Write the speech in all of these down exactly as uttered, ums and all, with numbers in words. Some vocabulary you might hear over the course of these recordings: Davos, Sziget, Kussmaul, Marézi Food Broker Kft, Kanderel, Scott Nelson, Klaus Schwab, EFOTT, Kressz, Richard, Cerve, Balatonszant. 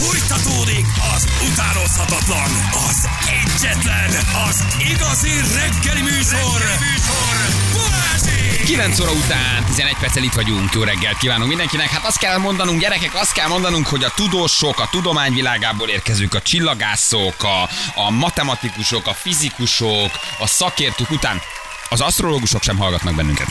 Folytatódik az utánozhatatlan, az egyetlen, az igazi reggeli műsor. Reggeli műsor. kilenc óra után, tizenegy perccel itt vagyunk. Jó reggelt kívánunk mindenkinek. Hát azt kell mondanunk, gyerekek, azt kell mondanunk, hogy a tudósok, a tudományvilágából érkezők, a csillagászok, a, a matematikusok, a fizikusok, a szakértők után az asztrológusok sem hallgatnak bennünket.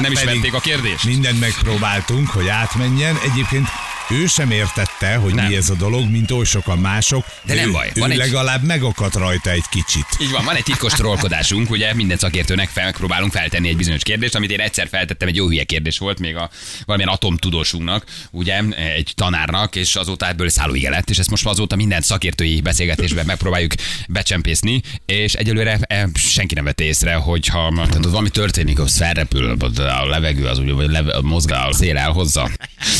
Nem is vették a kérdést. Mindent megpróbáltunk, hogy átmenjen. Egyébként ő sem értette, hogy nem. mi ez a dolog, mint oly sokan mások. De ő, nem baj. Van ő egy... legalább megakadt rajta egy kicsit. Így van, van egy titkos trollkodásunk, ugye minden szakértőnek fel, megpróbálunk feltenni egy bizonyos kérdést, amit én egyszer feltettem, egy jó hülye kérdés volt, még a valamilyen atomtudósunknak, ugye, egy tanárnak, és azóta ebből szállóige lett, és ezt most azóta minden szakértői beszélgetésben megpróbáljuk becsempészni, és egyelőre senki nem vette észre, hogyha tehát valami történik, az felrepül, a levegő az úgy, vagy leve, mozgál, a szél elhozza.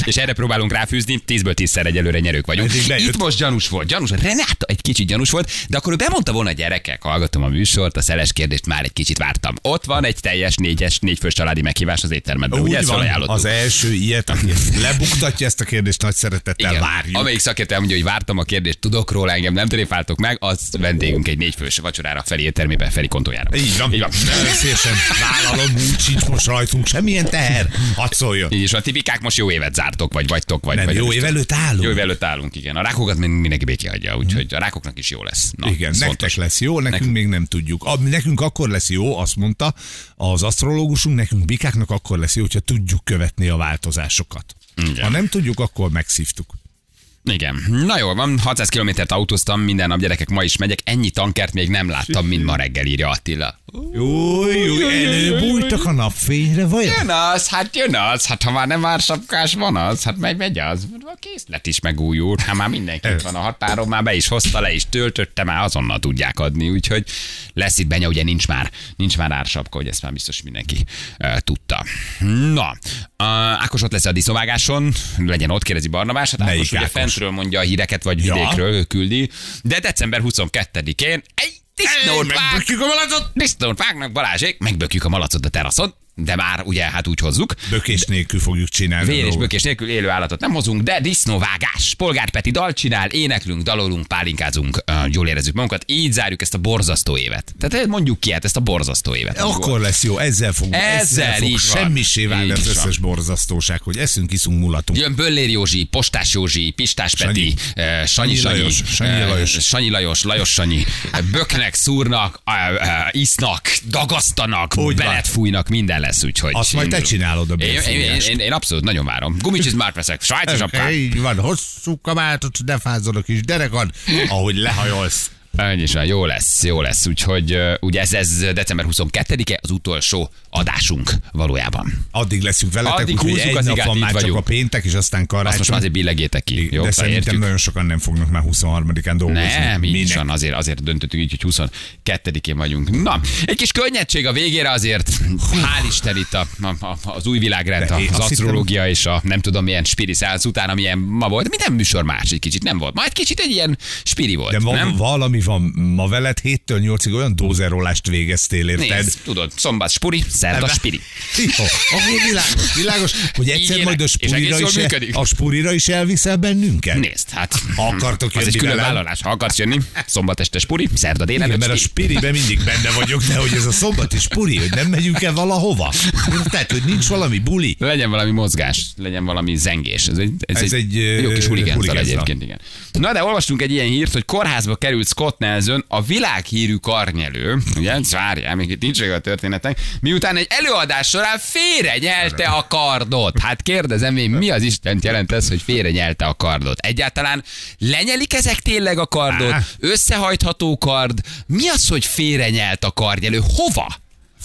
És erre próbálunk ráfűzni. tízből tízszer egyelőre nyerők vagyunk. Itt most gyanús volt, gyanús volt. Renáta egy kicsit gyanús volt, de akkor ő bemondta volna, gyerekek, hallgatom a műsort, a szeles kérdést már egy kicsit vártam. Ott van egy teljes négyes, négyfős családi meghívás az éttermedben. Ugye ezt felajánlottuk. Az első ilyet, aki lebuktatja ezt a kérdést, nagy szeretettel igen, várjuk. Amelyik szakértő mondja, hogy vártam a kérdést, tudok róla, engem nem tréfáltok meg, az vendégünk egy négyfős vacsorára felé éttermébe, felé kontójára. Így van. Így van. Szépen vállalom, úgy sincs most rajtunk semmilyen teher. Hadd szóljon. Így is van, ti vikák most jó évet zártok, vagy vagytok, vagy. Nem, jó év előtt állunk. Jó év előtt állunk, igen. A rákokat mindenki békén hagyja, úgyhogy a rákoknak is jó lesz. Na, igen, nektek fontos. Lesz jó, nekünk, nekünk még nem tudjuk. A, nekünk akkor lesz jó, azt mondta az asztrológusunk, nekünk bikáknak akkor lesz jó, hogyha tudjuk követni a változásokat. Igen. Ha nem tudjuk, akkor megszívtuk. Igen. Na jól van, hatszáz kilométert autóztam minden nap, gyerekek, ma is megyek. Ennyi tankert még nem láttam, mint ma reggel, írja Attila. Új, előbújtak a napfényre, vajon? Jön az, hát jön az, hát ha már nem ársapkás van az, hát meg megy az. A készlet is megújult, hát már mindenki van a határon, már be is hozta, le is töltötte, már azonnal tudják adni, úgyhogy lesz itt benne, ugye nincs már, nincs már ársapka, hogy ezt már biztos mindenki uh, tudta. Na, uh, Ákos ott lesz a diszovágáson, legyen ott, kérdezi Barnabás, hát Ákos ugye fentről mondja a híreket, vagy ja. vidékről, ő küldi, de december huszonkettedikén egy Disznótvágnak a malacot! Disznótvágnak Balázsék, megbökjük a malacot a teraszon, de már ugye hát úgy hozzuk. Bökés nélkül fogjuk csinálni. Vér és bökés nélkül élő állatot nem hozunk, de disznóvágás. Polgár Peti dal csinál, éneklünk, dalolunk, pálinkázunk, jól érezzük magunkat. Így zárjuk ezt a borzasztó évet. Tehát mondjuk ki, hát ezt a borzasztó évet. Akkor lesz jó, ezzel fogunk. Ezzel, ezzel fog semmisé válni az összes van. Borzasztóság, hogy eszünk, iszunk, mulatunk. Jön Böllér Józsi, Postás Józsi, Pistás Peti, Sanyi Sanyi, Sanyi Lajos, Lajos Sanyi. Böknek, szúrnak, isznak, dagasztanak, beletfújnak, minden. Lesz, úgyhogy azt majd te csinálod a bőfújást. Én, én, én, én abszolút nagyon várom. Gumicsit már veszek, svájcos apám. Így van, hosszú kabátot, ne fázzon a kis derekad, ahogy lehajolsz. Ennyi van, jó lesz, jó lesz. Úgyhogy ugye ez, ez december huszonkettedike az utolsó adásunk valójában. Addig leszünk veletek, addig úgyhogy egy nap van már csak a péntek, és aztán karácsony. Azt most már azért billegétek ki. Jó, de szerintem értjük. Nagyon sokan nem fognak már huszonharmadikán dolgozni. Nem, így van, azért, azért döntöttük így, hogy huszonkettedikén vagyunk. Na, egy kis könnyedség a végére azért. Hál' Isten itt a, a, a, az új világrend, a, az asztrológia hittem... és a nem tudom milyen spiri szállsz után, amilyen ma volt. Minden műsor más egy kicsit nem volt. Majd kicsit egy ilyen spiri volt. De nem? Valami van ma veled, héttől nyolcig olyan dózerolást végeztél, érted? Nézd, tudod, szombat spuri, szerda spiri. Jó, ahol világos, világos, hogy egyszer majd a spurira, is el, a spurira is elviszel bennünket? Nézd, hát ha akartok jönni, az egy külön vállalás, ha akarsz jönni, szombat este spuri, szerda délelőtt spiri. Mert a spiriben mindig benne vagyok, de hogy ez a szombati spuri, hogy nem megyünk el valahova. Tehát, hogy nincs valami buli. Legyen valami mozgás, legyen valami zengés. Ez egy, ez ez egy, egy jó kis huligánzal egyébként, igen. Na, de olvastunk egy ilyen hírt, hogy kórházba került Scott Nelson, a világhírű karnyelő, ugye, várjál, még itt nincs a történetek, miután egy előadás során félrenyelte a kardot. Hát kérdezem én, mi az Istent jelent ez, hogy félrenyelte a kardot? Egyáltalán lenyelik ezek tényleg a kardot? Összehajtható kard? Mi az, hogy félrenyelt a karnyelő? Hova?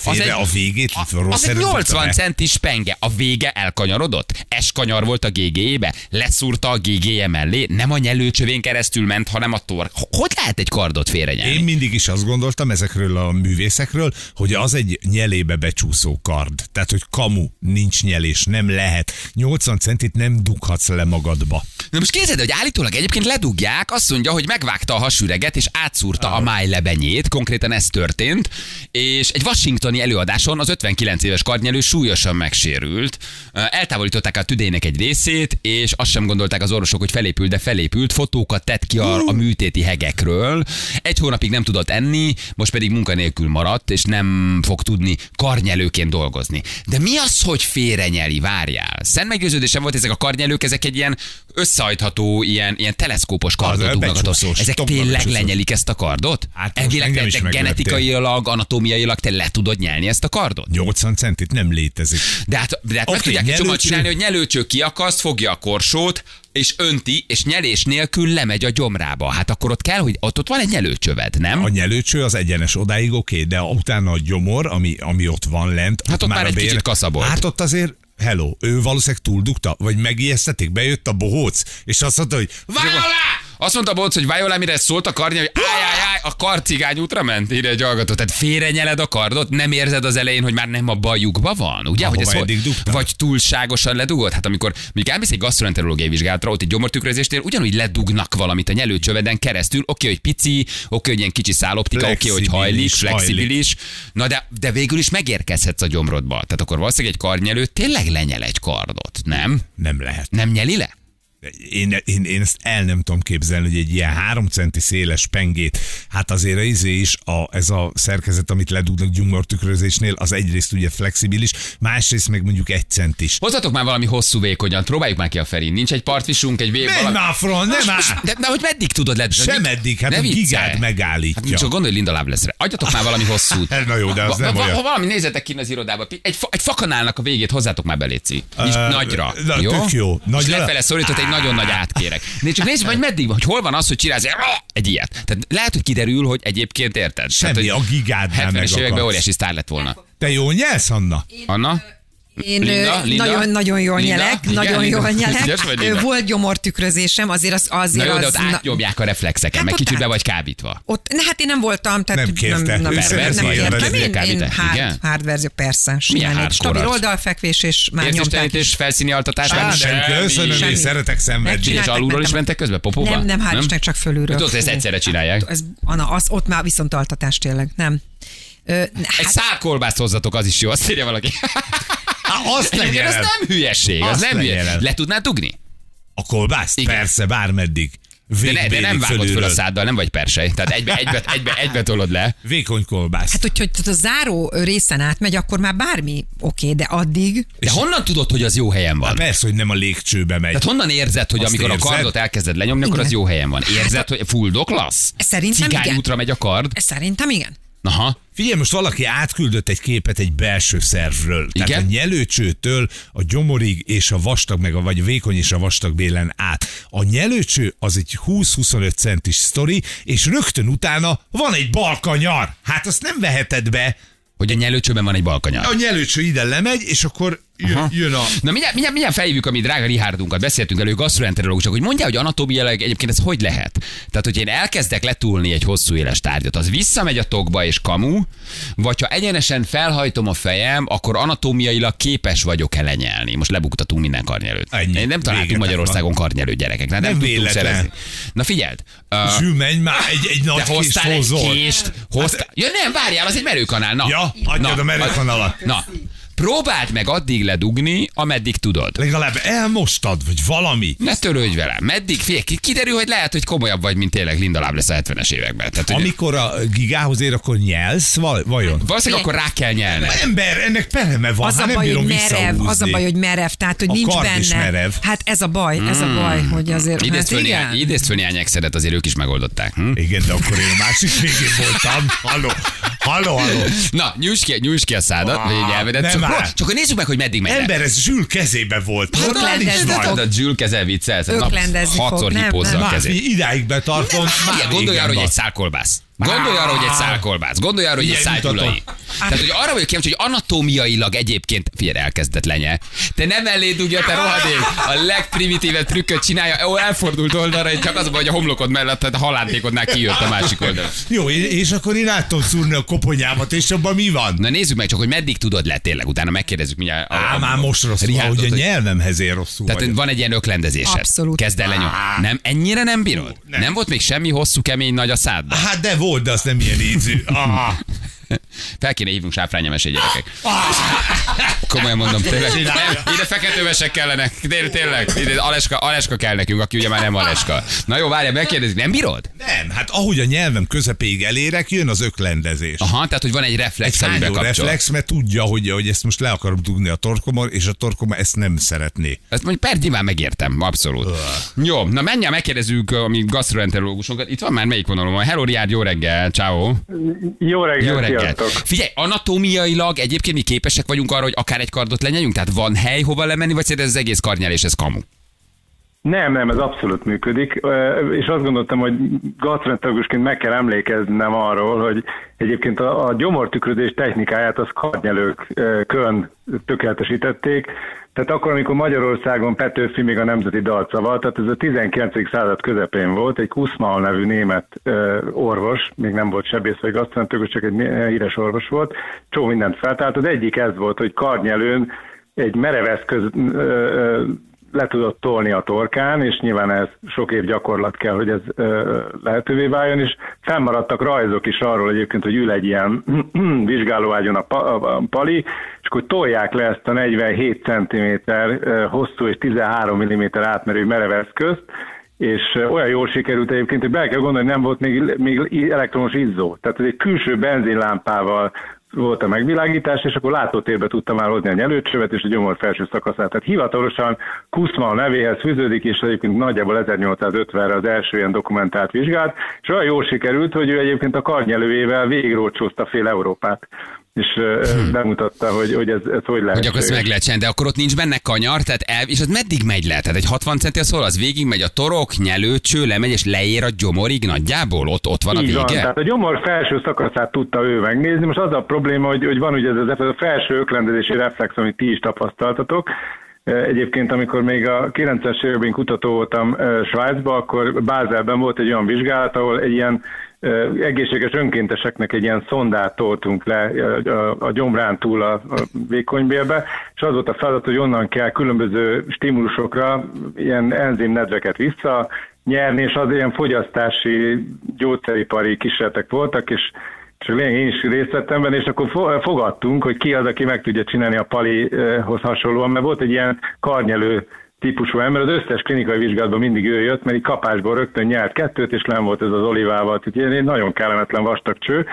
Az egy, a végét, a, az egy nyolcvan centis penge. A vége elkanyarodott. S-kanyar volt a gé gé-ébe. Leszúrta a gé gé-je mellé. Nem a nyelőcsövén keresztül ment, hanem a tor. Hogy lehet egy kardot félrenyelni? Én mindig is azt gondoltam ezekről a művészekről, hogy az egy nyelébe becsúszó kard. Tehát, hogy kamu, nincs nyelés, nem lehet. nyolcvan centit nem dughatsz le magadba. Na most képzeld, hogy állítólag egyébként ledugják, azt mondja, hogy megvágta a hasüreget, és átszúrta ah. a májlebenyét. Konkrétan ez történt. És egy Washington londoni előadáson az ötvenkilenc éves kartnyelő súlyosan megsérült. Eltávolították a tüdejének egy részét, és azt sem gondolták az orvosok, hogy felépült, de felépült. Fotókat tett ki a, a műtéti hegekről. Egy hónapig nem tudott enni, most pedig munkanélkül maradt, és nem fog tudni kartnyelőként dolgozni. De mi az, hogy félrenyeli? Várjál. Szent meggyőződésem volt, ezek a kartnyelők, ezek egy ilyen összehajtható, ilyen, ilyen teleszkópos kardot dugnak. Ezek tényleg lenyelik ezt a kardot? Hát elvileg genetikailag, anatómiailag te le tudod nyelni ezt a kardot? nyolcvan centit nem létezik. De hát, de hát okay, meg tudják nyelőcső... csinálni, hogy nyelőcső kiakaszt, fogja a korsót, és önti, és nyelés nélkül lemegy a gyomrába. Hát akkor ott kell, hogy ott, ott van egy nyelőcsöved, nem? A nyelőcső az egyenes odáig, oké, okay, de utána a gyomor, ami, ami ott van lent. Hát ott, ott már, már egy bér... kicsit kaszabolt. Hát ott azért... Hello, ő valószínűleg túldugta, vagy megijesztették, bejött a bohóc, és azt mondta, hogy Viola! Azt mondta a bohóc, hogy Viola, mire szólt a karnya, hogy ájájáj, a kard cigány útra ment, írja egy hallgató. Tehát félrenyeled a kardot, nem érzed az elején, hogy már nem a bajukba van, ugye? Hogy ez eddig dugta. Vagy túlságosan ledugod? Hát amikor mondjuk elmész egy gasztroenterológiai vizsgálatra, ott egy gyomortükrözésnél ugyanúgy ledugnak valamit a nyelőcsöveden keresztül, oké, hogy pici, oké, hogy ilyen kicsi száloptika, oké, hogy hajlik, flexibilis. Na de, de végül is megérkezhetsz a gyomrodba. Tehát akkor valószínűleg egy karnyelő tényleg lenyel egy kardot, nem? Nem lehet. Nem nyeli le? Én, én, én ezt el nem tudom képzelni, hogy egy ilyen három centi széles pengét, hát azért az izé is, a, ez a szerkezet, amit ledugnak gyomortükrözésnél, az egyrészt ugye flexibilis, másrészt meg mondjuk egy centis. Hozzatok már valami hosszú vékonyat, próbáljuk már ki a Ferin, nincs egy partvisunk, egy vég valami... Nem már, Fran, nem már! De, de hogy meddig tudod ledugni? Sem eddig, hát a gigád megállítja. Hát csak gondolj, hogy Linda láb lesz rá. Adjatok már valami hosszút. Na jó, de az nem olyan. Ha valami, nézzetek ki az irodába, egy fakanálnak a végét, hozzátok már beléci. Nagyra. Nagyon nagy átkérek. De csak nézzük, hogy meddig van, hogy hol van az, hogy csinálsz egy ilyet. Tehát lehet, hogy kiderül, hogy egyébként érted. Semmi, tehát, a gigádnál meg akarsz. hetvenes években óriási sztár lett volna. Te jól nyelsz, Anna? Én, Anna? Én nagyon-nagyon jól Linda? nyelek. Igen, nagyon Linda? jól nyelek. Vagy, volt gyomortükrözésem, azért az... Azért na jó, de ott az, átnyomják a reflexeken, hát meg kicsit át... be vagy kábítva. Ott, ne, hát én nem voltam. Tehát nem kérte. Nem, nem kérte. Hard verzió, persze. Milyen hard stabil oldalfekvés, és már nyomták. Érzéstelenítés, felszíni altatás. Köszönöm, én szeretek szenvedni. És alulról is mentek közben, popóval? Nem, nem, hát Isten csak fölülről. Tudod, ezt egyszerre csinálják. Ott már viszont altatás tényleg, nem. Egy szárkolbászt hozzatok, az is jó, azt írja valaki. Azt legyen. Ez nem hülyeség, az nem hülyeség. Le tudnád dugni? A kolbászt? Persze, bármeddig. De, ne, de nem vágod föl a száddal, nem vagy persely. Tehát egybe, egybe, egybe, egybe tolod le. Vékony kolbász. Hát, hogyha hogy a záró részen átmegy, akkor már bármi oké, okay, de addig... De honnan tudod, hogy az jó helyen van? Hát persze, hogy nem a légcsőbe megy. Tehát honnan érzed, hogy azt amikor érzed? A kardot elkezded lenyomni, igen, akkor az jó helyen van? Érzed, hogy fuldoklasz? Szerintem igen. Cigány útra megy a kard? Szerintem igen. Aha. Figyelj, most valaki átküldött egy képet egy belső szervről. Igen? Tehát a nyelőcsőtől a gyomorig és a vastag, meg a, vagy a vékony és a vastag bélen át. A nyelőcső az egy húsz-huszonöt centis sztori, és rögtön utána van egy balkanyar. Hát azt nem veheted be. Hogy a nyelőcsőben van egy balkanyar. A nyelőcső ide lemegy, és akkor jön, jön a... Na mindjárt, mindjárt, mindjárt feljövjük a mi drága Richardunkat, beszéltünk elő gasztroenterológusok, hogy mondja, hogy anatómiailag egyébként ez hogy lehet? Tehát, hogy én elkezdek letúlni egy hosszú éles tárgyat, az visszamegy a tokba és kamu, vagy ha egyenesen felhajtom a fejem, akkor anatómiailag képes vagyok-e lenyelni. Most lebuktatunk minden karnyelőt. Ennyi. Nem találtunk Magyarországon karnyelőt, gyerekek. Nem, nem tudtunk szerezni. Na figyeld. Zsű, menj már, egy, egy nagy kést hozol. Hoztál... Ja nem, várjál, az egy merőkanál. Na. Ja, adjad na, a merőkanalat. Na. Próbáld meg addig ledugni, ameddig tudod. Legalább elmostad, vagy valami. Ne törődj velem. Meddig fél, kiderül, hogy lehet, hogy komolyabb vagy, mint tényleg Linda láb lesz a hetvenes években. Tehát, amikor a gigához ér, akkor nyelsz, vajon? Valószínűleg akkor rá kell nyelni. Ember, ennek pereme van, az hát a baj, nem bírom visszahúzni. Az a baj, hogy merev, tehát hogy a nincs benne. A kard is merev. Hát ez a baj, ez mm. a baj, hogy azért... Idézd föl hát néhány exedet, azért ők is megoldották. Hm? Igen, de akkor én a másik végén voltam. Halló, halló, halló. Na, nyújtsd ki, nyújtsd ki a szádat, ah, Bár. Csak nézzük meg, hogy meddig megy. Ember, ez Zsül kezébe volt. Hát öklendezni a Zsül keze viccelsz. Öklendezni fog. Hatszor hipózza a kezét. Már idáig betartom. Gondolj arra, hogy egy szálkolbász. Gondolj arra, hogy egy szálkolbász. Gondolj arra, hogy egy szájgyulai. Tehát, hogy arra vagyok kíváncsi, hogy anatómiailag egyébként figyelj, elkezdett lenye. Te nem elléd ugye, te rohadék. A legprimitívebb trükköt csinálja, ó, elfordult oldalra, csak az, hogy a homlokod mellett, tehát a halántékodnál kijött a másik oldal. Jó, és akkor én át tudom szúrni a koponyámat, és abban mi van? Na nézzük meg csak, hogy meddig tudod le tényleg, utána megkérdezzük mindjárt. Á, már most rosszul, ahogy a nyelvemhez ér rosszul. Tehát van egy ilyen öklendezésed. Kezd el lenyomni. Nem, ennyire nem bírod? Nem volt még semmi hosszú, kemény nagy a szádban. Hát de volt, de az nem ilyen ízű. Aha. Fel kéne hívnunk sáfrányemesé gyerekek. Komolyan mondom, tényleg. Ide feketővesek kellenek. Tényleg. Ide Aleska, Aleska kell nekünk, aki ugye már nem Aleska. Na jó, várjál, megkérdezik. Nem bírod? Nem, hát ahogy a nyelvem közepéig elérek, jön az öklendezés. Aha, tehát hogy van egy reflex, amibe kapcsol. Egy reflex, mert tudja, hogy, hogy ezt most le akarom dugni a torkomon, és a torkom ezt nem szeretné. Ezt mondjuk per nyilván megértem, abszolút. Öh. Jó, na menjen, megkérdezzük a mi gasztroenterológusunkat. Itt van már melyik vonalon van? Hello, Richard, jó reggel, ciao. Jó reggel, jó reggel. Figyelj, anatómiailag egyébként mi képesek vagyunk arra, hogy akár egy kardot lenyeljünk? Tehát van hely, hova lemenni, vagy szerinted ez az egész karnyelés, ez kamu? Nem, nem, ez abszolút működik, és azt gondoltam, hogy gasztroenterológusként meg kell emlékeznem arról, hogy egyébként a, a gyomortükrözés technikáját az karnyelők kön tökéletesítették, tehát akkor, amikor Magyarországon Petőfi még a nemzeti dalcával, tehát ez a tizenkilencedik század közepén volt, egy Kussmaul nevű német orvos, még nem volt sebész vagy gasztroenterológus, csak egy híres orvos volt, csó mindent feltárt, az egyik ez volt, hogy karnyelőn egy merev eszköz le tudod tolni a torkán, és nyilván ez sok év gyakorlat kell, hogy ez ö, lehetővé váljon, és fennmaradtak rajzok is arról egyébként, hogy ül egy ilyen vizsgálóágyon a, pa, a pali, és akkor tolják le ezt a negyvenhét centiméter hosszú és tizenhárom milliméter átmerő merev eszközt, és olyan jól sikerült egyébként, hogy be kell gondolni, hogy nem volt még, még elektromos izzó. Tehát ez egy külső benzinlámpával volt a megvilágítás, és akkor látótérbe tudtam már hozni a nyelőcsövet és a gyomor felső szakaszát. Tehát hivatalosan Kussmaul nevéhez fűződik, és egyébként nagyjából ezernyolcszázötvenre az első ilyen dokumentált vizsgált, és olyan jól sikerült, hogy ő egyébként a karnyelőjével végigrócsózta fél Európát, és hmm. bemutatta, hogy, hogy ez, ez hogy lehet. Hogy akkor ezt meg lehet csinálni, de akkor ott nincs benne kanyar, tehát el, és az meddig megy le? Tehát egy hatvan centi az hol? Az végig megy a torok, nyelőcső, lemegy és leér a gyomorig nagyjából? Ott, ott van a vége? Így van, tehát a gyomor felső szakaszát tudta ő megnézni. Most az a probléma, hogy, hogy van ugye ez az, a felső öklendezési reflex, amit ti is tapasztaltatok. Egyébként, amikor még a kilencvenes években kutató voltam Svájcban, akkor Bázelben volt egy olyan vizsgálat, ahol egy ilyen egészséges önkénteseknek egy ilyen szondát toltunk le a gyomrán túl a vékonybélbe, és az volt a feladat, hogy onnan kell különböző stimulusokra ilyen enzimnedveket vissza nyerni, és az ilyen fogyasztási, gyógyszeripari kísérletek voltak, és csak én is részt vettem benne, és akkor fogadtunk, hogy ki az, aki meg tudja csinálni a palihoz hasonlóan, mert volt egy ilyen karnyelő típusú ember, az összes klinikai vizsgálatban mindig ő jött, mert így kapásból rögtön nyert kettőt, és nem volt ez az olivával, tehát egy nagyon kellemetlen vastag cső,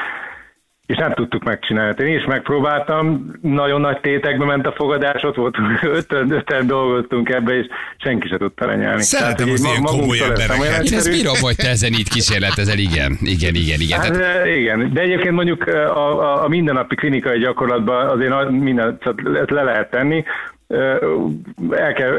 és nem tudtuk megcsinálni. Én is megpróbáltam, nagyon nagy tétekbe ment a fogadás, ott voltunk, öten, öten dolgoztunk ebbe, és senki se tudta lenyelni. Szeretem az ilyen komoly embereket. Én ezt bírom, hogy te ezen így kísérletezel, igen, igen, igen. igen. Hát, tehát... igen. De egyébként mondjuk a, a, a mindennapi klinikai gyakorlatban azért minden, ezt le lehet tenni. El kell,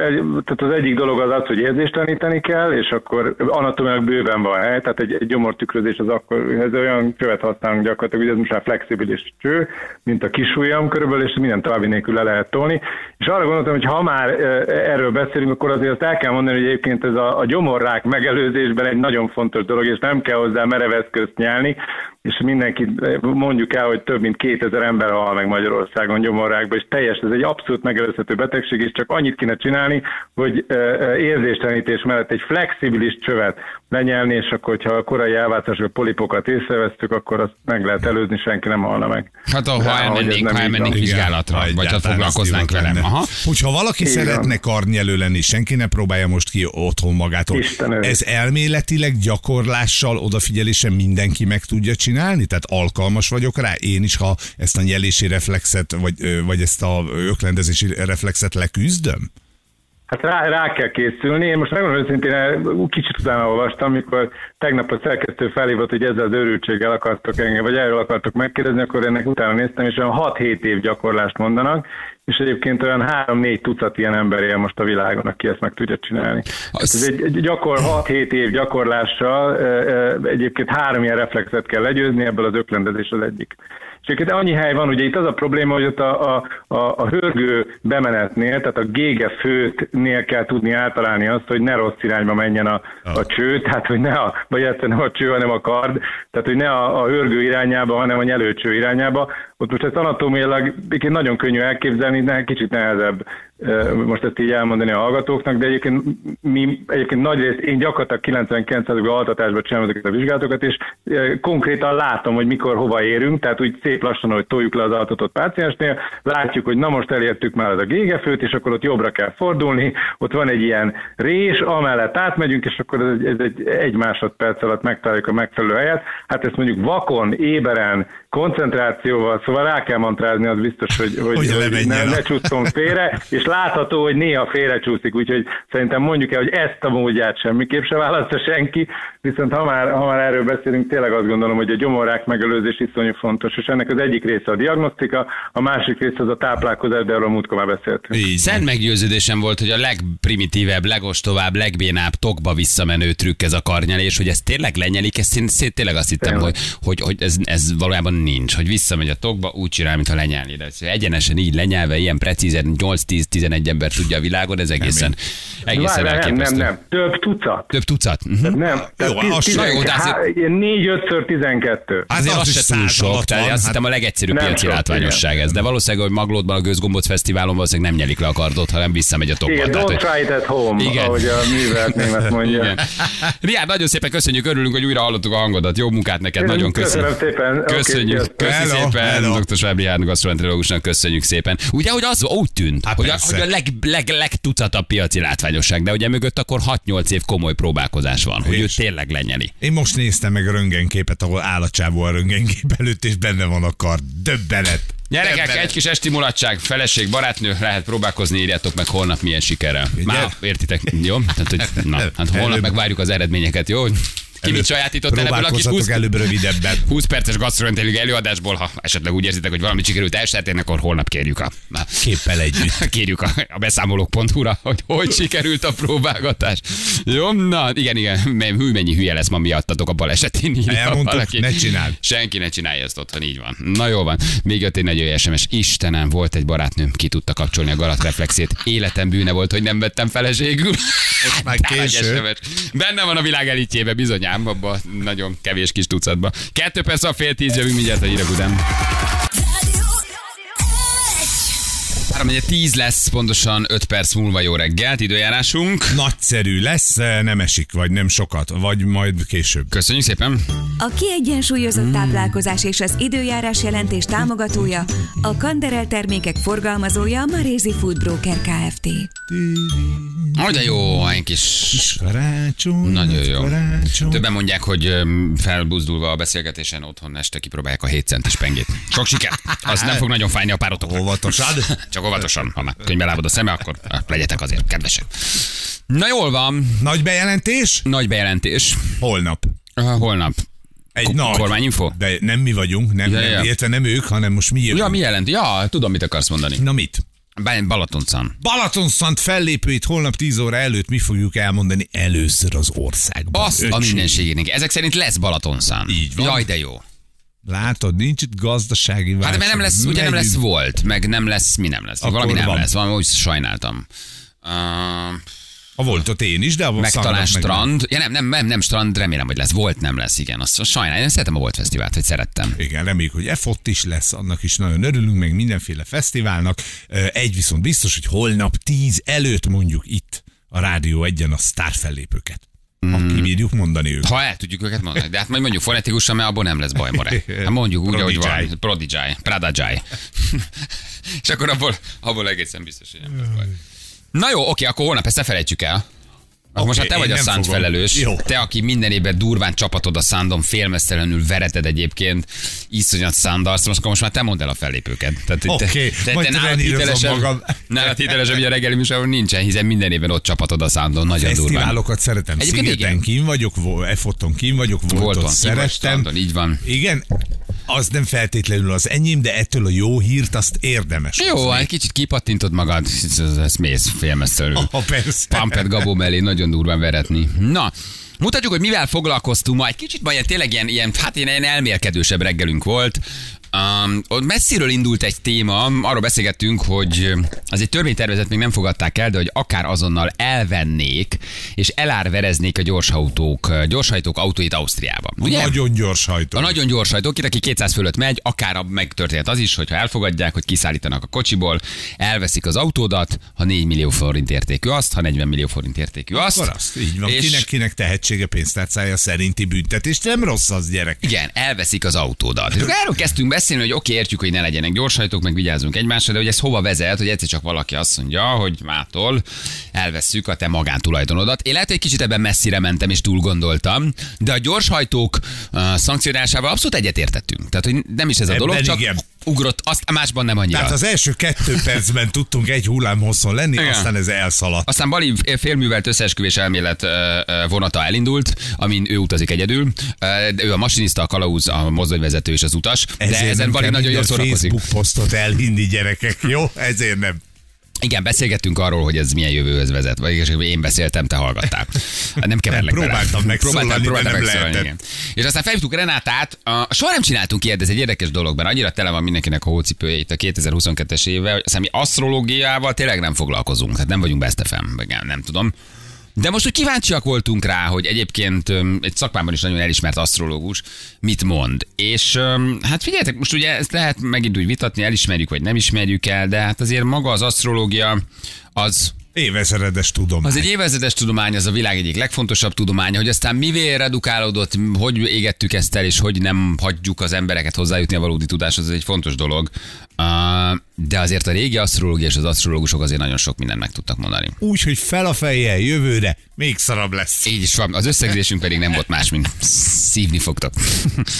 tehát az egyik dolog az az, hogy érzésteleníteni kell, és akkor anatomiailag bőven van hely, tehát egy, egy gyomortükrözés az akkor, ez olyan követ használunk gyakorlatilag, hogy ez most már flexibilis cső, mint a kis ujjam körülbelül, és minden további nélkül le lehet tolni. És arra gondoltam, hogy ha már erről beszélünk, akkor azért azt el kell mondani, hogy egyébként ez a, a gyomorrák megelőzésben egy nagyon fontos dolog, és nem kell hozzá merev eszközt nyálni, és mindenkit mondjuk el, hogy több mint kétezer ember hal meg Magyarországon gyomorrákban, és teljes, ez egy abszolút megelőzhető betegség, és csak annyit kéne csinálni, hogy érzéstelenítés mellett egy flexibilis csövet lenyelni, és akkor, hogyha a korai elváltásra polipokat észrevesztük, akkor azt meg lehet előzni, senki nem halna meg. Hát ha, ha elmennénk, ha elmennénk vizsgálatra, ha vagy ha foglalkoznánk velem. Aha. Hogyha valaki igen. szeretne karnyelő lenni, senki ne próbálja most ki otthon magától. Istenem. Ez elméletileg gyakorlással, odafigyelésen mindenki meg tudja csinálni? Tehát alkalmas vagyok rá? Én is, ha ezt a nyelési reflexet, vagy, vagy ezt a öklendezési reflexet leküzdöm? Hát rá, rá kell készülni. Én most megmondom őszintén, kicsit utána olvastam, amikor tegnap a szerkesztő felhívott, hogy ezzel az örültséggel akartok engem, vagy erről akartok megkérdezni, akkor ennek utána néztem, és olyan hat-hét év gyakorlást mondanak, és egyébként olyan három-négy tucat ilyen ember él most a világon, aki ezt meg tudja csinálni. Az... Ez egy gyakor, hat-hét év gyakorlással egyébként három ilyen reflexet kell legyőzni, ebből az öklendezés az egyik. De annyi hely van, ugye itt az a probléma, hogy ott a, a, a, a hörgő bemenetnél, tehát a gégefőtnél kell tudni átalálni azt, hogy ne rossz irányba menjen a, a cső, tehát hogy ne a, vagy egyszerűen nem a cső, hanem a kard, tehát hogy ne a, a hörgő irányába, hanem a nyelőcső irányába. Ott most ezt anatómiailag nagyon könnyű elképzelni, de kicsit nehezebb most ezt így elmondani a hallgatóknak, de egyébként mi egyébként nagyrészt, én gyakorlatilag kilencvenkilenc százalékban altatásban csinálom ezeket a vizsgálatokat, és konkrétan látom, hogy mikor hova érünk, tehát úgy szép lassan, hogy toljuk le az altatott páciensnél, látjuk, hogy na most elértük már az a gégefőt, és akkor ott jobbra kell fordulni, ott van egy ilyen rés, amellett átmegyünk, és akkor ez egy, ez egy, egy másodperc alatt megtaláljuk a megfelelő helyet. Hát ezt mondjuk vakon, éberen, koncentrációval, szóval rá kell mantrázni, az biztos, hogy, hogy, hogy, hogy ne, ne csúszom félre, és látható, hogy néha félrecsúszik, úgyhogy szerintem mondjuk el, hogy ezt a módját semmiképp se választja senki, viszont ha már, ha már erről beszélünk, tényleg azt gondolom, hogy a gyomorrák megelőzés iszonyú fontos, és ennek az egyik része a diagnosztika, a másik része az a táplálkozás, de erről a múltkor már beszéltünk. Így. Szent meggyőződésem volt, hogy a legprimitívebb, legostobább, legbénább tokba visszamenő trükk ez a karnyelés, hogy ez tényleg lenyelik, ezt én szét tényleg azt hittem, hogy, hogy, hogy ez, ez valójában nincs, hogy visszamegy a tokba, úgy csinál, mintha lenyelni. De egyenesen így lenyelve, ilyen precízen nyolc-tíz-tizenegy ember tudja a világon, ez egészen, egészen Várj, elképesztő. Nem, nem, nem. Több tucat. Több tucat. Uh-huh. Nem. Jó, négy-ötször tizenkettő. Azért az se túl sok. Tehát azt hiszem a legegyszerűbb piaci látványosság ez. De valószínűleg, hogy Maglódban a Gőzgombóc Fesztiválon valószínűleg nem nyelik le a kardot, hanem visszamegy a tokba. Don't try it at home, ahogy a művelt német mondja. Riád, nagyon szépen köszönjük, örülünk, hogy újra hallottuk a hangodat. Jó munkát neked, nagyon köszönöm. Köszönjük, köszönjük szépen. doktor Schwab Rihárdnak, gasztroenterológusnak köszönjük szépen. Ugye, hogy az úgy tűnt, hát hogy, a, hogy a leg, leg, leg tucatabb piaci látványosság, de ugye mögött akkor hat-nyolc év komoly próbálkozás van, hogy ő tényleg lenyeli. Én most néztem meg a röntgenképet, ahol áll a csávó a röntgenkép előtt, és benne van a kard. Döbbenet. Gyerekek, egy kis esti mulatság, feleség, barátnő, lehet próbálkozni, írjátok meg holnap milyen sikerrel. Már értitek, jó? Tehát, hogy, na, hát holnap megvárjuk az eredményeket, jó? Ki mit sajátított el ebből a kis húsz, előbb rövidebben. húsz perces gasztroenterológiai előadásból, ha esetleg úgy érzitek, hogy valami sikerült elsajátítani, akkor holnap kérjük a... Képpel együtt. Kérjük a, a beszámolók.hu-ra, hogy hogy sikerült a próbálgatás. Jó, na igen, igen, hű, mennyi hülye lesz ma miattatok a balesetén. Elmondtuk, ne csinálj. Senki ne csinálja ezt otthon, így van. Na jó van, még jött egy nagyon es em es. Istenem, volt egy barátnőm, ki tudta kapcsolni a galatreflexét. Életem bűne volt, hogy nem vettem feleségül. Most már késő. Benne van a világ elitjébe, bizony. Abba nagyon kevés kis tucatba. Kettő perc a fél tíz, jövünk mindjárt a hírek után. Háromnegyed tíz lesz, pontosan öt perc múlva jó reggelt, időjárásunk. Nagyszerű lesz, nem esik, vagy nem sokat, vagy majd később. Köszönjük szépen! A kiegyensúlyozott mm. táplálkozás és az időjárás jelentés támogatója, a Kanderel termékek forgalmazója, a Marézi Food Broker Kft. Hogy de jó, egy kis... kis karácsony, nagyon jó. Karácsony. Többen mondják, hogy felbuzdulva a beszélgetésen otthon este kipróbálják a hét centis pengét. Sok sikert! Az nem fog nagyon fájni a párotoknak. Óvatosad! Csak óvatosan, ha már könyvbe lábad a szeme, akkor legyetek azért kedvesek. Na jól van. Nagy bejelentés? Nagy bejelentés. Holnap. Holnap. Egy K- nagy. Kormányinfo? De nem mi vagyunk, nem, ja, nem, ja. Értve nem ők, hanem most mi jövünk. Ja, mi jelent? Ja, tudom, mit akarsz mondani. Na mit? Balatonszant. Balatonszant fellépőit holnap tíz óra előtt mi fogjuk elmondani először az országban. Azt Öcsú. A mindenségének. Ezek szerint lesz Balatonszant. Így van. Jaj, de jó. Látod, nincs itt gazdasági válság. Hát mert nem lesz, ugye nem lesz volt, meg nem lesz, mi nem lesz. Akkor valami nem van. Lesz, valami úgy sajnáltam. Uh, a voltot én is, de a megtalán strand. Meg. Ja nem, nem, nem, nem strand, remélem, hogy lesz. Volt nem lesz, igen. Azt sajnálom, én szeretem a Volt Fesztivált, hogy szerettem. Igen, reméljük, hogy EFOTT is lesz, annak is nagyon örülünk, meg mindenféle fesztiválnak. Egy viszont biztos, hogy holnap tíz előtt mondjuk itt a Rádió egyen a sztár fellépőket. Ha kibírjuk mondani őket. Ha el tudjuk őket mondani, de hát majd mondjuk fonetikusan, mert abból nem lesz baj, more. Hát mondjuk úgy, ahogy van. Prodigy, Prodigy. És akkor abból, abból egészen biztos, hogy nem lesz baj. Na jó, oké, akkor holnap ezt ne felejtjük el. Okay, most ha te vagy a szánt fogom. Felelős, jó. Te, aki minden évben durván csapatod a szándon, félmeztelenül vereted egyébként, iszonyat szándarsz, most, most már te mondd el a fellépőket. Oké, okay, te, majd te renírozom magam. Nálad hitelesebb, hogy a reggeli műsorban nincsen, hiszen minden évben ott csapatod a szándon, nagyon durván. Fesztiválokat szeretem, egyébként Szigeten kín vagyok, EFOTTon kín vagyok, Volton szerettem. Volt, így van. Igen. Az nem feltétlenül az enyém, de ettől a jó hírt azt érdemes. Jó, egy kicsit kipattintod magad, ez mész félmezszerű. Oh, persze. Pampert Gabó mellé nagyon durván veretni. Na, Mutatjuk, hogy mivel foglalkoztunk ma. Egy kicsit majd tényleg ilyen, ilyen, hát ilyen elmélkedősebb reggelünk volt. Um, messziről indult egy téma, arról beszélgettünk, hogy az egy törvénytervezet még nem fogadták el, de hogy akár azonnal elvennék és elárvereznék a gyorsautók, gyorshajtók autóit Ausztriában. Ugye? Nagyon gyorshajtók. A nagyon gyorshajtók, aki kétszáz fölött megy, akár megtörténhet az is, hogyha elfogadják, hogy kiszállítanak a kocsiból, elveszik az autódat, ha négy millió forint értékű azt, ha negyven millió forint értékű azt. Akkor azt, így van, és... kinek, kinek tehetsége pénztárcája szerinti büntetés, nem rossz az, gyerek. Igen, elveszik az autódat. És erről kezdtünk beszélni, hogy oké, értjük, hogy ne legyenek gyorshajtók, meg vigyázzunk egymásra, de hogy ez hova vezet, hogy egyszer csak valaki azt mondja, hogy mától elvesszük a te magántulajdonodat. Én lehet, hogy egy kicsit ebben messzire mentem és túl gondoltam, de a gyorshajtók uh, szankcionálásával abszolút egyetértettünk. Tehát, hogy nem is ez a ebben dolog, csak igen. Ugrott, azt a másban nem annyira. Tehát az első kettő percben tudtunk egy hullám hosszon lenni, igen. Aztán ez elszaladt. Aztán Bali félművelt összeesküvés elmélet uh, vonata elindult, amin ő utazik egyedül. Uh, ő a masinista, a kalauz, a mozdonyvezető és az utas. Ezért de ezen Bali nagyon jól szórakozik. Facebook posztot elhinni, gyerekek, jó? Ezért nem. Igen, beszélgettünk arról, hogy ez milyen jövőhöz vezet. Vagy és én beszéltem, te hallgattál. Nem keverlek bele. Próbáltam megszólalni, próbáltam de megszólalni, nem lehetett. És aztán felhívtuk Renátát. A, soha nem csináltunk ilyet, ez egy érdekes dologban. Annyira tele van mindenkinek a hócipője itt a kétezer-huszonkettes évvel, hogy aztán mi asztrológiával tényleg nem foglalkozunk. Tehát nem vagyunk Best ef em, nem tudom. De most úgy kíváncsiak voltunk rá, hogy egyébként egy szakmában is nagyon elismert asztrológus mit mond. És hát figyeljetek, most ugye ezt lehet megint úgy vitatni, elismerjük vagy nem ismerjük el, de hát azért maga az asztrológia az... évezredes tudomány. Az egy évezredes tudomány, az a világ egyik legfontosabb tudománya, hogy aztán mivé redukálódott, hogy égettük ezt el, és hogy nem hagyjuk az embereket hozzájutni a valódi tudáshoz, ez egy fontos dolog. De azért a régi asztrológia és az asztrológusok azért nagyon sok mindent meg tudtak mondani. Úgy, hogy fel a fejjel, jövőre még szarabb lesz. Így is van. Az összegzésünk pedig nem volt más, mint szívni fogtok.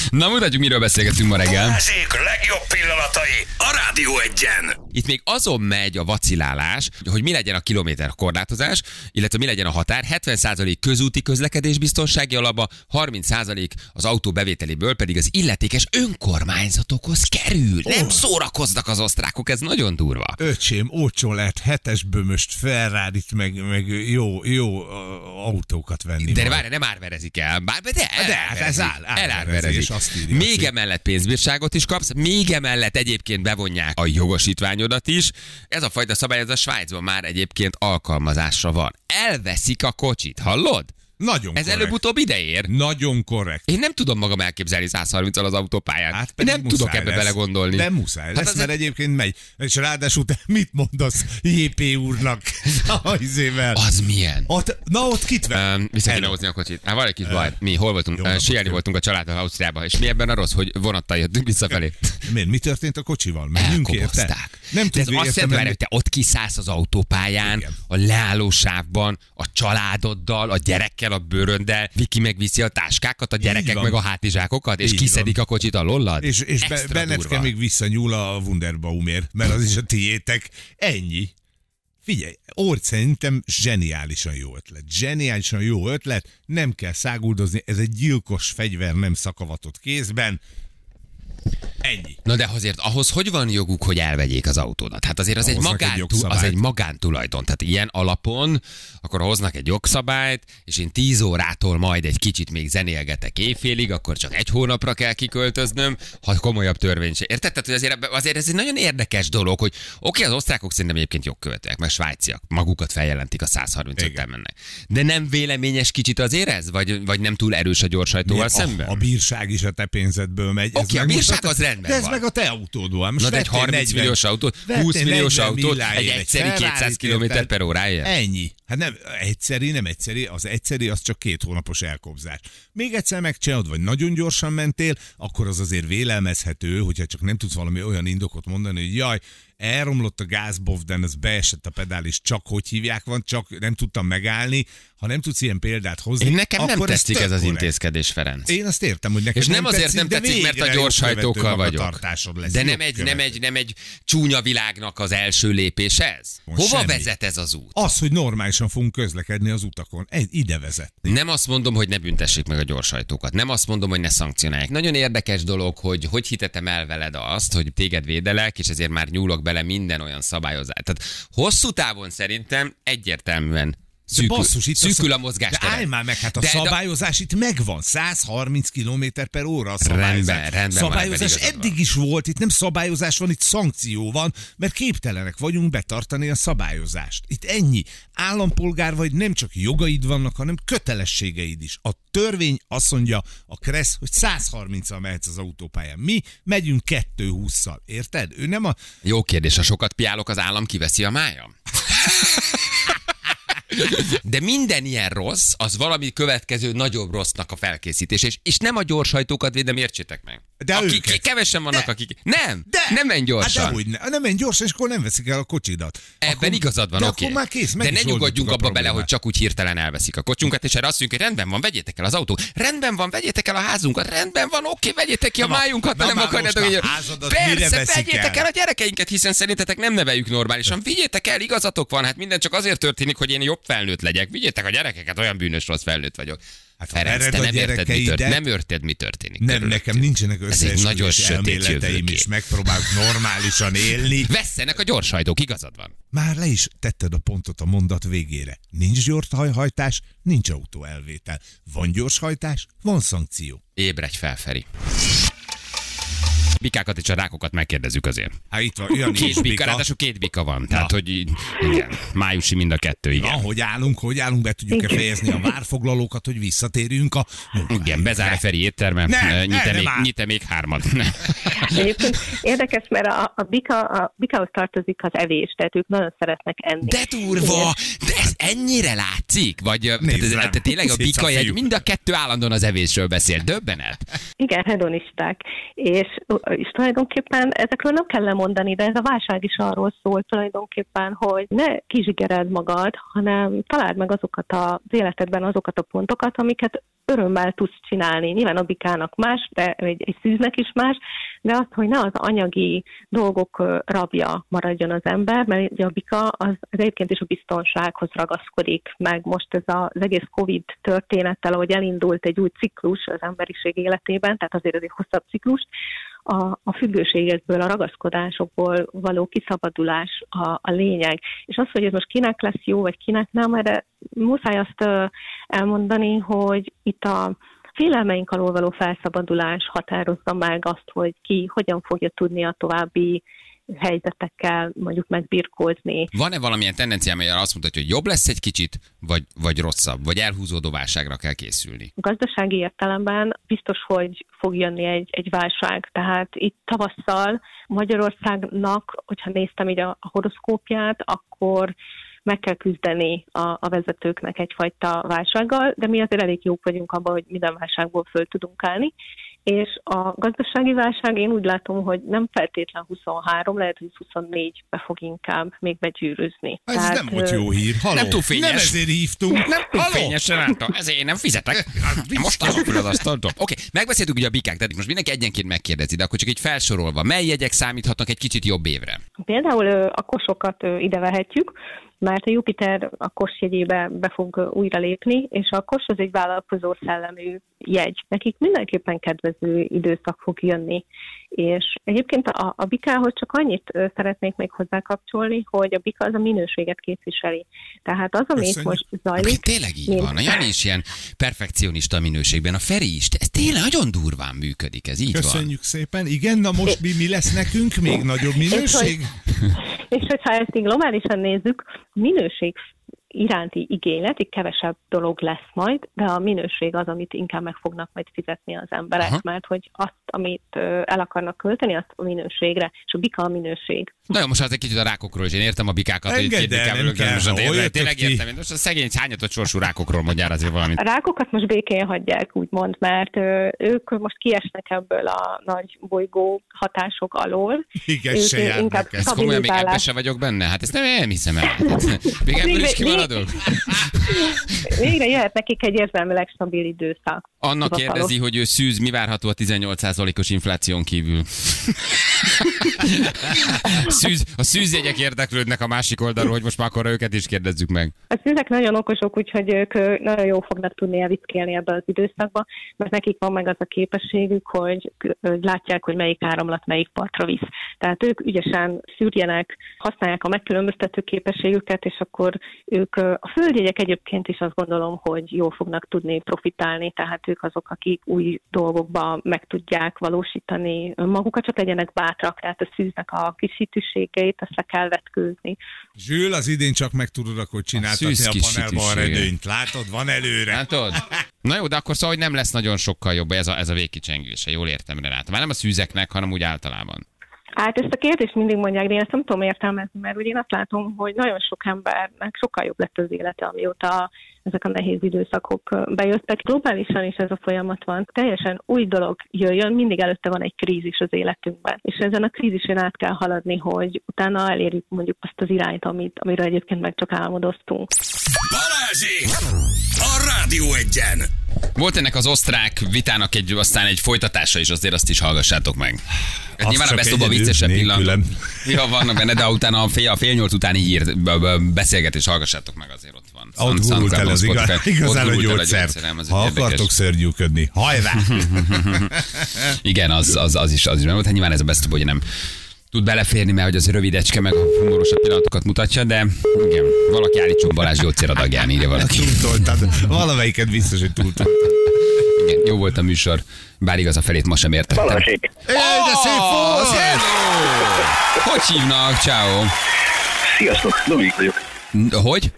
Na, mutatjuk, miről beszélgetünk ma reggel. Balázsék legjobb pillanatai a Rádió Egyen. Itt még azon megy a vacilálás, hogy mi legyen a kilométer korlátozás, illetve mi legyen a határ. hetven százalék közúti közlekedés biztonsági alapba, harminc százalék az autó bevételéből pedig az illetékes önkormányzatokhoz kerül. Oh. Nem szórakoznak az osztrákok, ez nagyon durva. Öcsém, olcsó lehet hetes bömöst, Ferrarit, meg, meg jó, jó uh, autókat venni. De várj, nem árverezik el. Bár, de elárverezik. Elárverezik. Még emellett pénzbírságot is kapsz, még emellett egyébként bevonják a jogosítványodat is. Ez a fajta szabály, ez a Svájcban már egyébként alkalmazásra van. Elveszik a kocsit, hallod? Nagyon ez korrekt. Előbb-utóbb ide ér. Nagyon korrekt. Én nem tudom magam elképzelni százharminccal az autópályán. Hát nem tudok ebbe belegondolni. De muszáj hát lesz, az mert az... egyébként megy. És ráadásul te mit mondasz J P úrnak? Az milyen? Ott, na ott kit vett? Um, vissza kéne hozni a kocsit. Hát van egy kis baj. Mi hol voltunk? Uh, Sielni voltunk a családdal Ausztriában. És mi ebben a rossz, hogy vonattal jöttünk visszafelé. Miért? Mi történt a kocsival? Menjünk érte? Nem tudod, azt jelenti, hogy te ott kiszállsz az autópályán, a leállósávban, a családoddal, a gyerekkel, a bőröndel, Viki megviszi a táskákat, a gyerekek meg a hátizsákokat, és így kiszedik van. A kocsit alólad. És, és be, Benecke még visszanyúl a Wunderbaumért, mert az is a tiétek. Ennyi. Figyelj, Orc szerintem zseniálisan jó ötlet. Zseniálisan jó ötlet, nem kell száguldozni, ez egy gyilkos fegyver, nem szakavatott kézben. Ennyi. Na de azért ahhoz hogy van joguk, hogy elvegyék az autódat? Hát azért az egy, magántú, egy az egy magántulajdon. Tehát ilyen alapon, akkor hoznak egy jogszabályt, és én tíz órától majd egy kicsit még zenélgetek éjfélig, akkor csak egy hónapra kell kiköltöznöm, ha komolyabb törvény se. Érted? Tehát, hogy azért, azért ez egy nagyon érdekes dolog, hogy oké, az osztrákok szerintem egyébként jogkövetőek, meg svájciak magukat feljelentik a százharmincöttel mennek. De nem véleményes kicsit azért ez? Vagy, vagy nem túl erős a gyorsajtóval szemben? A, a bírság is a te pénzedből megy. Oké, okay, a bírság az rendben. De ez van. Meg a te autód van. Na de egy harminc milliós autót, húsz milliós autót, egy egyszeri kétszáz kilométer per óráért. Ennyi. Hát nem egyszeri, nem egyszeri, az egyszeri az csak két hónapos elkobzás. Még egyszer megcsinálod, vagy nagyon gyorsan mentél, akkor az azért vélelmezhető, hogyha csak nem tudsz valami olyan indokot mondani, hogy jaj, elromlott a gázbovden, az beesett a pedál, és csak hogy hívják van, csak nem tudtam megállni. Ha nem tudsz ilyen példát hozni, én nekem akkor nem tetszik ez, ez az intézkedés, Ferenc. Én azt értem, hogy nekem és nem, nem azért tetszik, nem tetszik, mert a gyorshajtókkal vagyok. Lesz, de nem egy, nem, egy, nem egy csúnya világnak az első lépés ez? Most hova semmi. Vezet ez az út? Az, hogy normálisan fogunk közlekedni az utakon. Ez ide vezet. Nem azt mondom, hogy ne büntessék meg a gyorshajtókat. Nem azt mondom, hogy ne szankcionálják. Nagyon érdekes dolog, hogy hogy hitetem el veled azt, hogy téged védelek, és ezért már nyúlok bele minden olyan szabályozás. Tehát hosszú távon szerintem egyértelműen Szűkül, basszus, itt szűkül a, a mozgástere. De állj már meg, hát a de, szabályozás de... itt megvan. száz harminc kilométer per óra a szabályozás. Rendben, rendben szabályozás már, eddig is volt, itt nem szabályozás van, itt szankció van, mert képtelenek vagyunk betartani a szabályozást. Itt ennyi. Állampolgár vagy, nem csak jogaid vannak, hanem kötelességeid is. A törvény azt mondja, a Kressz, hogy száz harminccel mehetsz az autópályán. Mi megyünk kétszázhússzal. Érted? Ő nem a... Jó kérdés, ha sokat piálok, az állam kiveszi a májam? De minden ilyen rossz, az valami következő nagyobb rossznak a felkészítés. És, és nem a gyorshajtókat védem, értsétek meg. De akik kevesen vannak, de, akik... Nem, de, nem menj gyorsan. Hát dehogy ne. Nem menj gyorsan, és akkor nem veszik el a kocsidat. Ebben akkor, igazad van, oké. Okay. De ne nyugodjunk abba bele, hogy csak úgy hirtelen elveszik a kocsunkat, és erre azt mondjuk, hogy rendben van, vegyétek el az autót. Rendben van, vegyétek el a házunkat. Rendben van, oké, okay, vegyétek ki a májunkat, nem akarjátok. Persze, vegyétek el a gyerekeinket, hiszen szerintetek nem neveljük normálisan. Vigyétek el, igazatok van, hát minden csak azért történik, hogy én jobb felnőtt legyek. Vigyétek a gyerekeket, olyan bűnös rossz felnőtt vagyok. Hát Ferenc, te nem érted, mi történik. Nem érted, mi történik. Nem, körülöttünk. Nekem nincsenek összeesküvés elméleteim is. Megpróbálok normálisan élni. Vesszenek a gyorshajtók, igazad van. Már le is tetted a pontot a mondat végére. Nincs gyorshajtás, nincs autóelvétel. Van gyorshajtás, van szankció. Ébredj fel, Feri. Bikákat és a rákokat megkérdezzük azért. Hát itt van, olyan két bika, ráadásul két bika van. Na. Tehát, hogy igen, májusi mind a kettő, igen. Na, hogy állunk, hogy állunk, be tudjuk-e fejezni a várfoglalókat, hogy visszatérjünk a... Igen, bezár a Feri éttermet, nyite még hármat. Egyébként érdekes, mert a, a, bika, a bikához tartozik az evés, tehát ők nagyon szeretnek enni. De durva! De ez ennyire látszik? Vagy tényleg a bika jegy, mind a kettő állandóan az evésről beszél. Döbbenet? Igen, hedonisták. És és tulajdonképpen ezekről nem kell lemondani, de ez a válság is arról szól tulajdonképpen, hogy ne kizsigereld magad, hanem találd meg azokat az életedben azokat a pontokat, amiket örömmel tudsz csinálni. Nyilván a bikának más, de egy, egy szűznek is más, de az, hogy ne az anyagi dolgok rabja maradjon az ember, mert a bika az, az egyébként is a biztonsághoz ragaszkodik, meg most ez az egész Covid történettel, ahogy elindult egy új ciklus az emberiség életében, tehát azért ez egy hosszabb ciklus, A, a függőségekből, a ragaszkodásokból való kiszabadulás a, a lényeg. És az, hogy ez most kinek lesz jó, vagy kinek nem, erre muszáj azt elmondani, hogy itt a félelmeink alól való felszabadulás határozza meg azt, hogy ki hogyan fogja tudni a további helyzetekkel mondjuk megbirkózni. Van-e valamilyen tendencia, amely azt mutatja, hogy jobb lesz egy kicsit, vagy, vagy rosszabb, vagy elhúzódó válságra kell készülni? A gazdasági értelemben biztos, hogy fog jönni egy, egy válság. Tehát itt tavasszal Magyarországnak, hogyha néztem így a horoszkópját, akkor meg kell küzdeni a, a vezetőknek egyfajta válsággal, de mi azért elég jók vagyunk abban, hogy minden válságból föl tudunk állni. És a gazdasági válság, én úgy látom, hogy nem feltétlen huszonhárom, lehet, hogy huszonnégybe fog inkább még begyűrűzni. Ez tehát, nem volt jó hír. Halló. Nem túl fényes. Nem ezért hívtunk. Nem túl fényesen álltam. Ezért én nem fizetek. Most azok külön azt tartom. Oké, okay, megbeszéltük ugye a bikák, tehát most mindenki egyenként megkérdezi, de akkor csak így felsorolva, mely jegyek számíthatnak egy kicsit jobb évre? Például a kosokat ide vehetjük, mert a Jupiter a kos jegyébe be fog újra lépni, és a kos az egy vállalkozó szellemű jegy. Nekik mindenképpen kedvező időszak fog jönni. És egyébként a, a bikához csak annyit szeretnék még hozzá kapcsolni, hogy a bika az a minőséget képviseli. Tehát az, ami itt most zajlik... Tényleg így mint... van. A Jani is ilyen perfekcionista minőségben. A Feri is. Ez tényleg nagyon durván működik. Ez így Köszönjük van. Köszönjük szépen. Igen, na most mi, mi lesz nekünk? Még nagyobb minőség? És hogyha ezt így globálisan nézzük, minőség iránti igénylet, így kevesebb dolog lesz majd, de a minőség az, amit inkább meg fognak majd fizetni az emberek, aha, mert hogy azt, amit el akarnak költeni, azt a minőségre, és a bika a minőség. Na jó, most az egy kicsit a rákokról is, én értem a bikákat, hogy két bikából tényleg ki. Értem, én most a szegény hányatott sorsú rákokról mondjál azért valamit. A rákokat most békén hagyják, úgymond, mert ők most kiesnek ebből a nagy bolygó hatások alól. Igen, ők se járnak ezt. Komolyan még ebben se vagyok benne? Hát ezt nem, nem hiszem el. Még ebből is kimaradok? Végre jöhet nekik egy érzelmileg stabil időszak. Annak kérdezi, hogy ő szűz, mi várható a tizennyolc százalékos infláción kívül? Szűz, a szűzjegyek érdeklődnek a másik oldalról, hogy most már akkor őket is kérdezzük meg. A szűzek nagyon okosok, úgyhogy ők nagyon jól fognak tudni elvickélni ebbe az időszakba, mert nekik van meg az a képességük, hogy látják, hogy melyik áramlat melyik partra visz. Tehát ők ügyesen szűrjenek, használják a megkülönböztető képességüket, és akkor ők ők, a földjegyek egyébként is azt gondolom, hogy jól fognak tudni profitálni, tehát ők azok, akik új dolgokba meg tudják valósítani magukat, csak legyenek bátrak, tehát a szűznek a kis hitűségeit, azt le kell vetkőzni. Zsül, az idén csak meg tudod akkor csináltatni a, a panelban redőnyt. Látod, van előre. Látod? Na jó, de akkor szóval, hogy nem lesz nagyon sokkal jobb ez a, ez a végkicsengése, jól értem, Renáta. Már nem a szűzeknek, hanem úgy általában. Hát ezt a kérdést mindig mondják, de én ezt nem tudom értelmezni, mert úgy én azt látom, hogy nagyon sok embernek sokkal jobb lett az élete, amióta ezek a nehéz időszakok bejöttek. Globálisan is ez a folyamat van. Teljesen új dolog jöjjön, mindig előtte van egy krízis az életünkben. És ezen a krízisen át kell haladni, hogy utána elérjük mondjuk azt az irányt, amit, amiről egyébként meg csak álmodoztunk. Balázsi! A Rádió Egyen! Volt ennek az osztrák vitának egy, aztán egy folytatása is, azért azt is hallgassátok meg. Hát nyilván a beszóba viccesebb pillanat. Ja, vannak benne, de utána a fél, a fél nyolc utáni hír beszélgetés, hallgassátok meg, azért ott van. Ott húrult el az igaz, igazán a gyógyszert. Ha akartok szörnyűködni, hajrá! Igen, az, az, az is, az is volt. Hát nyilván ez a beszóba, hogy nem tud beleférni, mert hogy az rövidecske meg a humorosabb pillanatokat mutatja, de igen, valaki állítson Balázs gyógyszeradagján, írja valaki. Túltoltad, valamelyiket biztos, hogy túltoltad. Igen, jó volt a műsor, bár igaz a felét ma sem értettem. Balázsék! Éj, de szép volt! Hogy hívnak? Ciao. Sziasztok, Dominik vagyok. Hogy?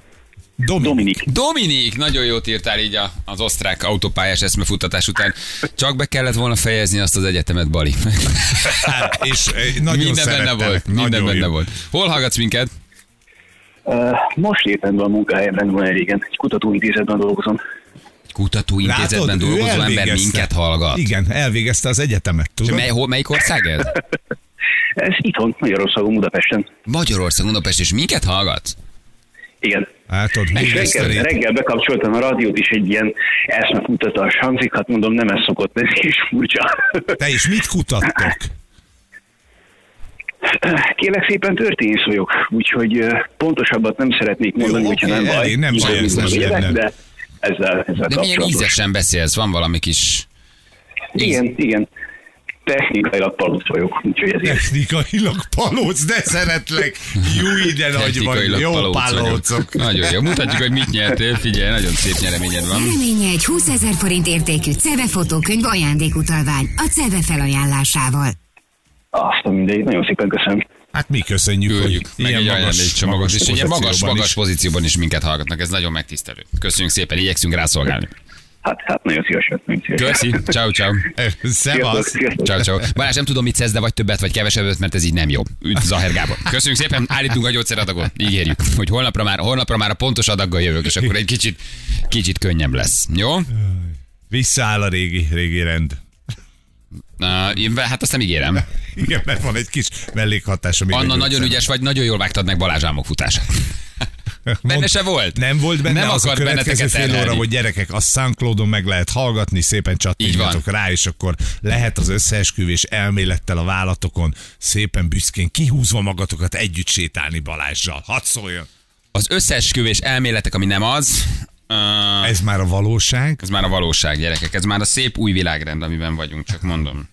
Dominik. Dominik, nagyon jót írtál így az osztrák autópályás eszmefuttatás után. Csak be kellett volna fejezni azt az egyetemet, Bali. Hát, és nagyon minden benne volt, minden benne volt. Hol hallgatsz minket? Uh, most éppen van a munkahelyemben, van régen. Egy kutatóintézetben dolgozom. Kutatóintézetben Látod, dolgozó ember minket hallgat. Igen, elvégezte az egyetemet. Tudom? Mely, hol, melyik ország ez? Ez itthon, Magyarországon, Budapesten. Magyarországon, Budapesten. És minket hallgatsz? Igen. Átod, reggel, reggel bekapcsoltam a rádiót, és egy ilyen eszmefuttatás hangzik, hát mondom, nem ez szokott lenni, és furcsa. Te is mit kutattok? Kérlek szépen, történész vagyok, úgyhogy pontosabbat nem szeretnék mondani, hogyha okay, nem baj. Nem baj, ez nem jönnek. De ezzel, ezzel de milyen ízesen beszélsz, van valami kis... Íz... Igen, igen. Technikailag palóc vagyok, úgyhogy ezért. Technikailag palóc, de szeretlek. Jó ide nagy vagy, jó palóc palócok. Nagyon jó, mutatjuk, hogy mit nyertél, figyelj, nagyon szép nyereményed van. Nyereménye egy húszezer forint értékű Cerve fotókönyv ajándékutalvány a Cerve felajánlásával. Azt a mindegy, nagyon szépen köszönöm. Hát mi köszönjük, Köljük, hogy ilyen magas, magas, és ilyen magas, magas pozícióban is minket hallgatnak, ez nagyon megtisztelő. Köszönjük szépen, igyekszünk rászolgálni. Hát, hát nagyon szívesen, nagyon szívesen. Köszi, ciao, ciao. Szevasz. Ciao, ciao. Balázs, nem tudom, mit szedsz, de vagy többet, vagy kevesebbet, mert ez így nem jó. Üdv Zahár Gábor. Köszönjük szépen, állítunk a gyógyszeradagot. Ígérjük, hogy holnapra már, holnapra már a pontos adaggal jövök, és akkor egy kicsit, kicsit könnyebb lesz. Jó? Visszaáll a régi, régi rend. Uh, hát azt nem ígérem. Igen, mert van egy kis mellékhatás. Anna, nagyon ügyes vagy, nagyon jól vágtad meg Balázs álmokfutását. Benne se volt. Nem volt benne, nem az a következő fél óra, hogy gyerekek, a SoundCloudon meg lehet hallgatni, szépen csattintjátok rá, és akkor lehet az összeesküvés elmélettel a vállatokon szépen büszkén kihúzva magatokat együtt sétálni Balázssal. Hadd szóljon! Az összeesküvés elméletek, ami nem az... Uh, ez már a valóság? Ez már a valóság, gyerekek. Ez már a szép új világrend, amiben vagyunk, csak mondom.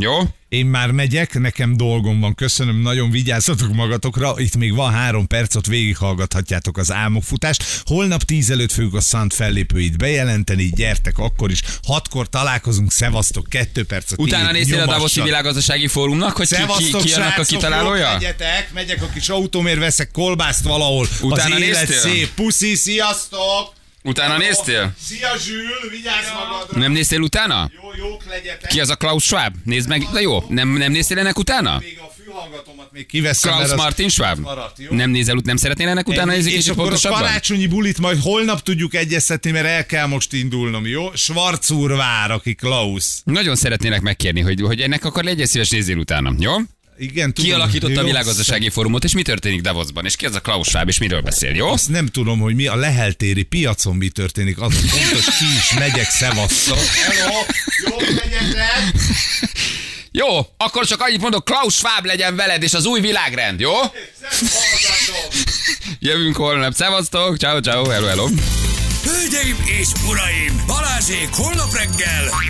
Jó? Én már megyek, nekem dolgom van, köszönöm, nagyon vigyázzatok magatokra, itt még van három percot, végighallgathatjátok az álmokfutást. Holnap tíz előtt fogjuk a Szant fellépőit bejelenteni, gyertek akkor is. Hatkor találkozunk, szevasztok, kettő percet. Utána néztél a Davoszi Világgazdasági Fórumnak, hogy ki, ki, ki annak a kitalálója? Megyetek, megyek a kis autómért, veszek kolbászt valahol. Utána az élet néztél? Szép, puszi, sziasztok! Utána Hello. néztél? Szia Zsül, vigyázz ja. magadra! Nem néztél utána? Jó, jók legyetek! Ki az a Klaus Schwab? Nézd meg, de jó, nem, nem néztél ennek utána? Még a fülhallgatomat még kiveszem. Klaus Martin Schwab? Maradt, nem nézel, nem szeretnél ennek utána nézni kicsit pontosabban? És akkor a karácsonyi bulit majd holnap tudjuk egyeztetni, mert el kell most indulnom, jó? Schwarz úr vár, aki Klaus. Nagyon szeretnének megkérni, hogy, hogy ennek akar legyen szíves, nézzél utána, jó? Igen, tudom. Kialakította a világgazdasági fórumot, és mi történik Davosban, és ki az a Klaus Schwab, és miről beszél, jó? Azt nem tudom, hogy mi a leheltéri piacon mi történik, az a fontos, ki is megyek, szevasszok. Hello, jó, legyetek! Jó, akkor csak annyit mondok, Klaus Schwab legyen veled, és az új világrend, jó? Jövünk holnap, szevasztok, ciao, ciao, hello, hello. Hölgyeim és uraim, Balázsék holnap reggel...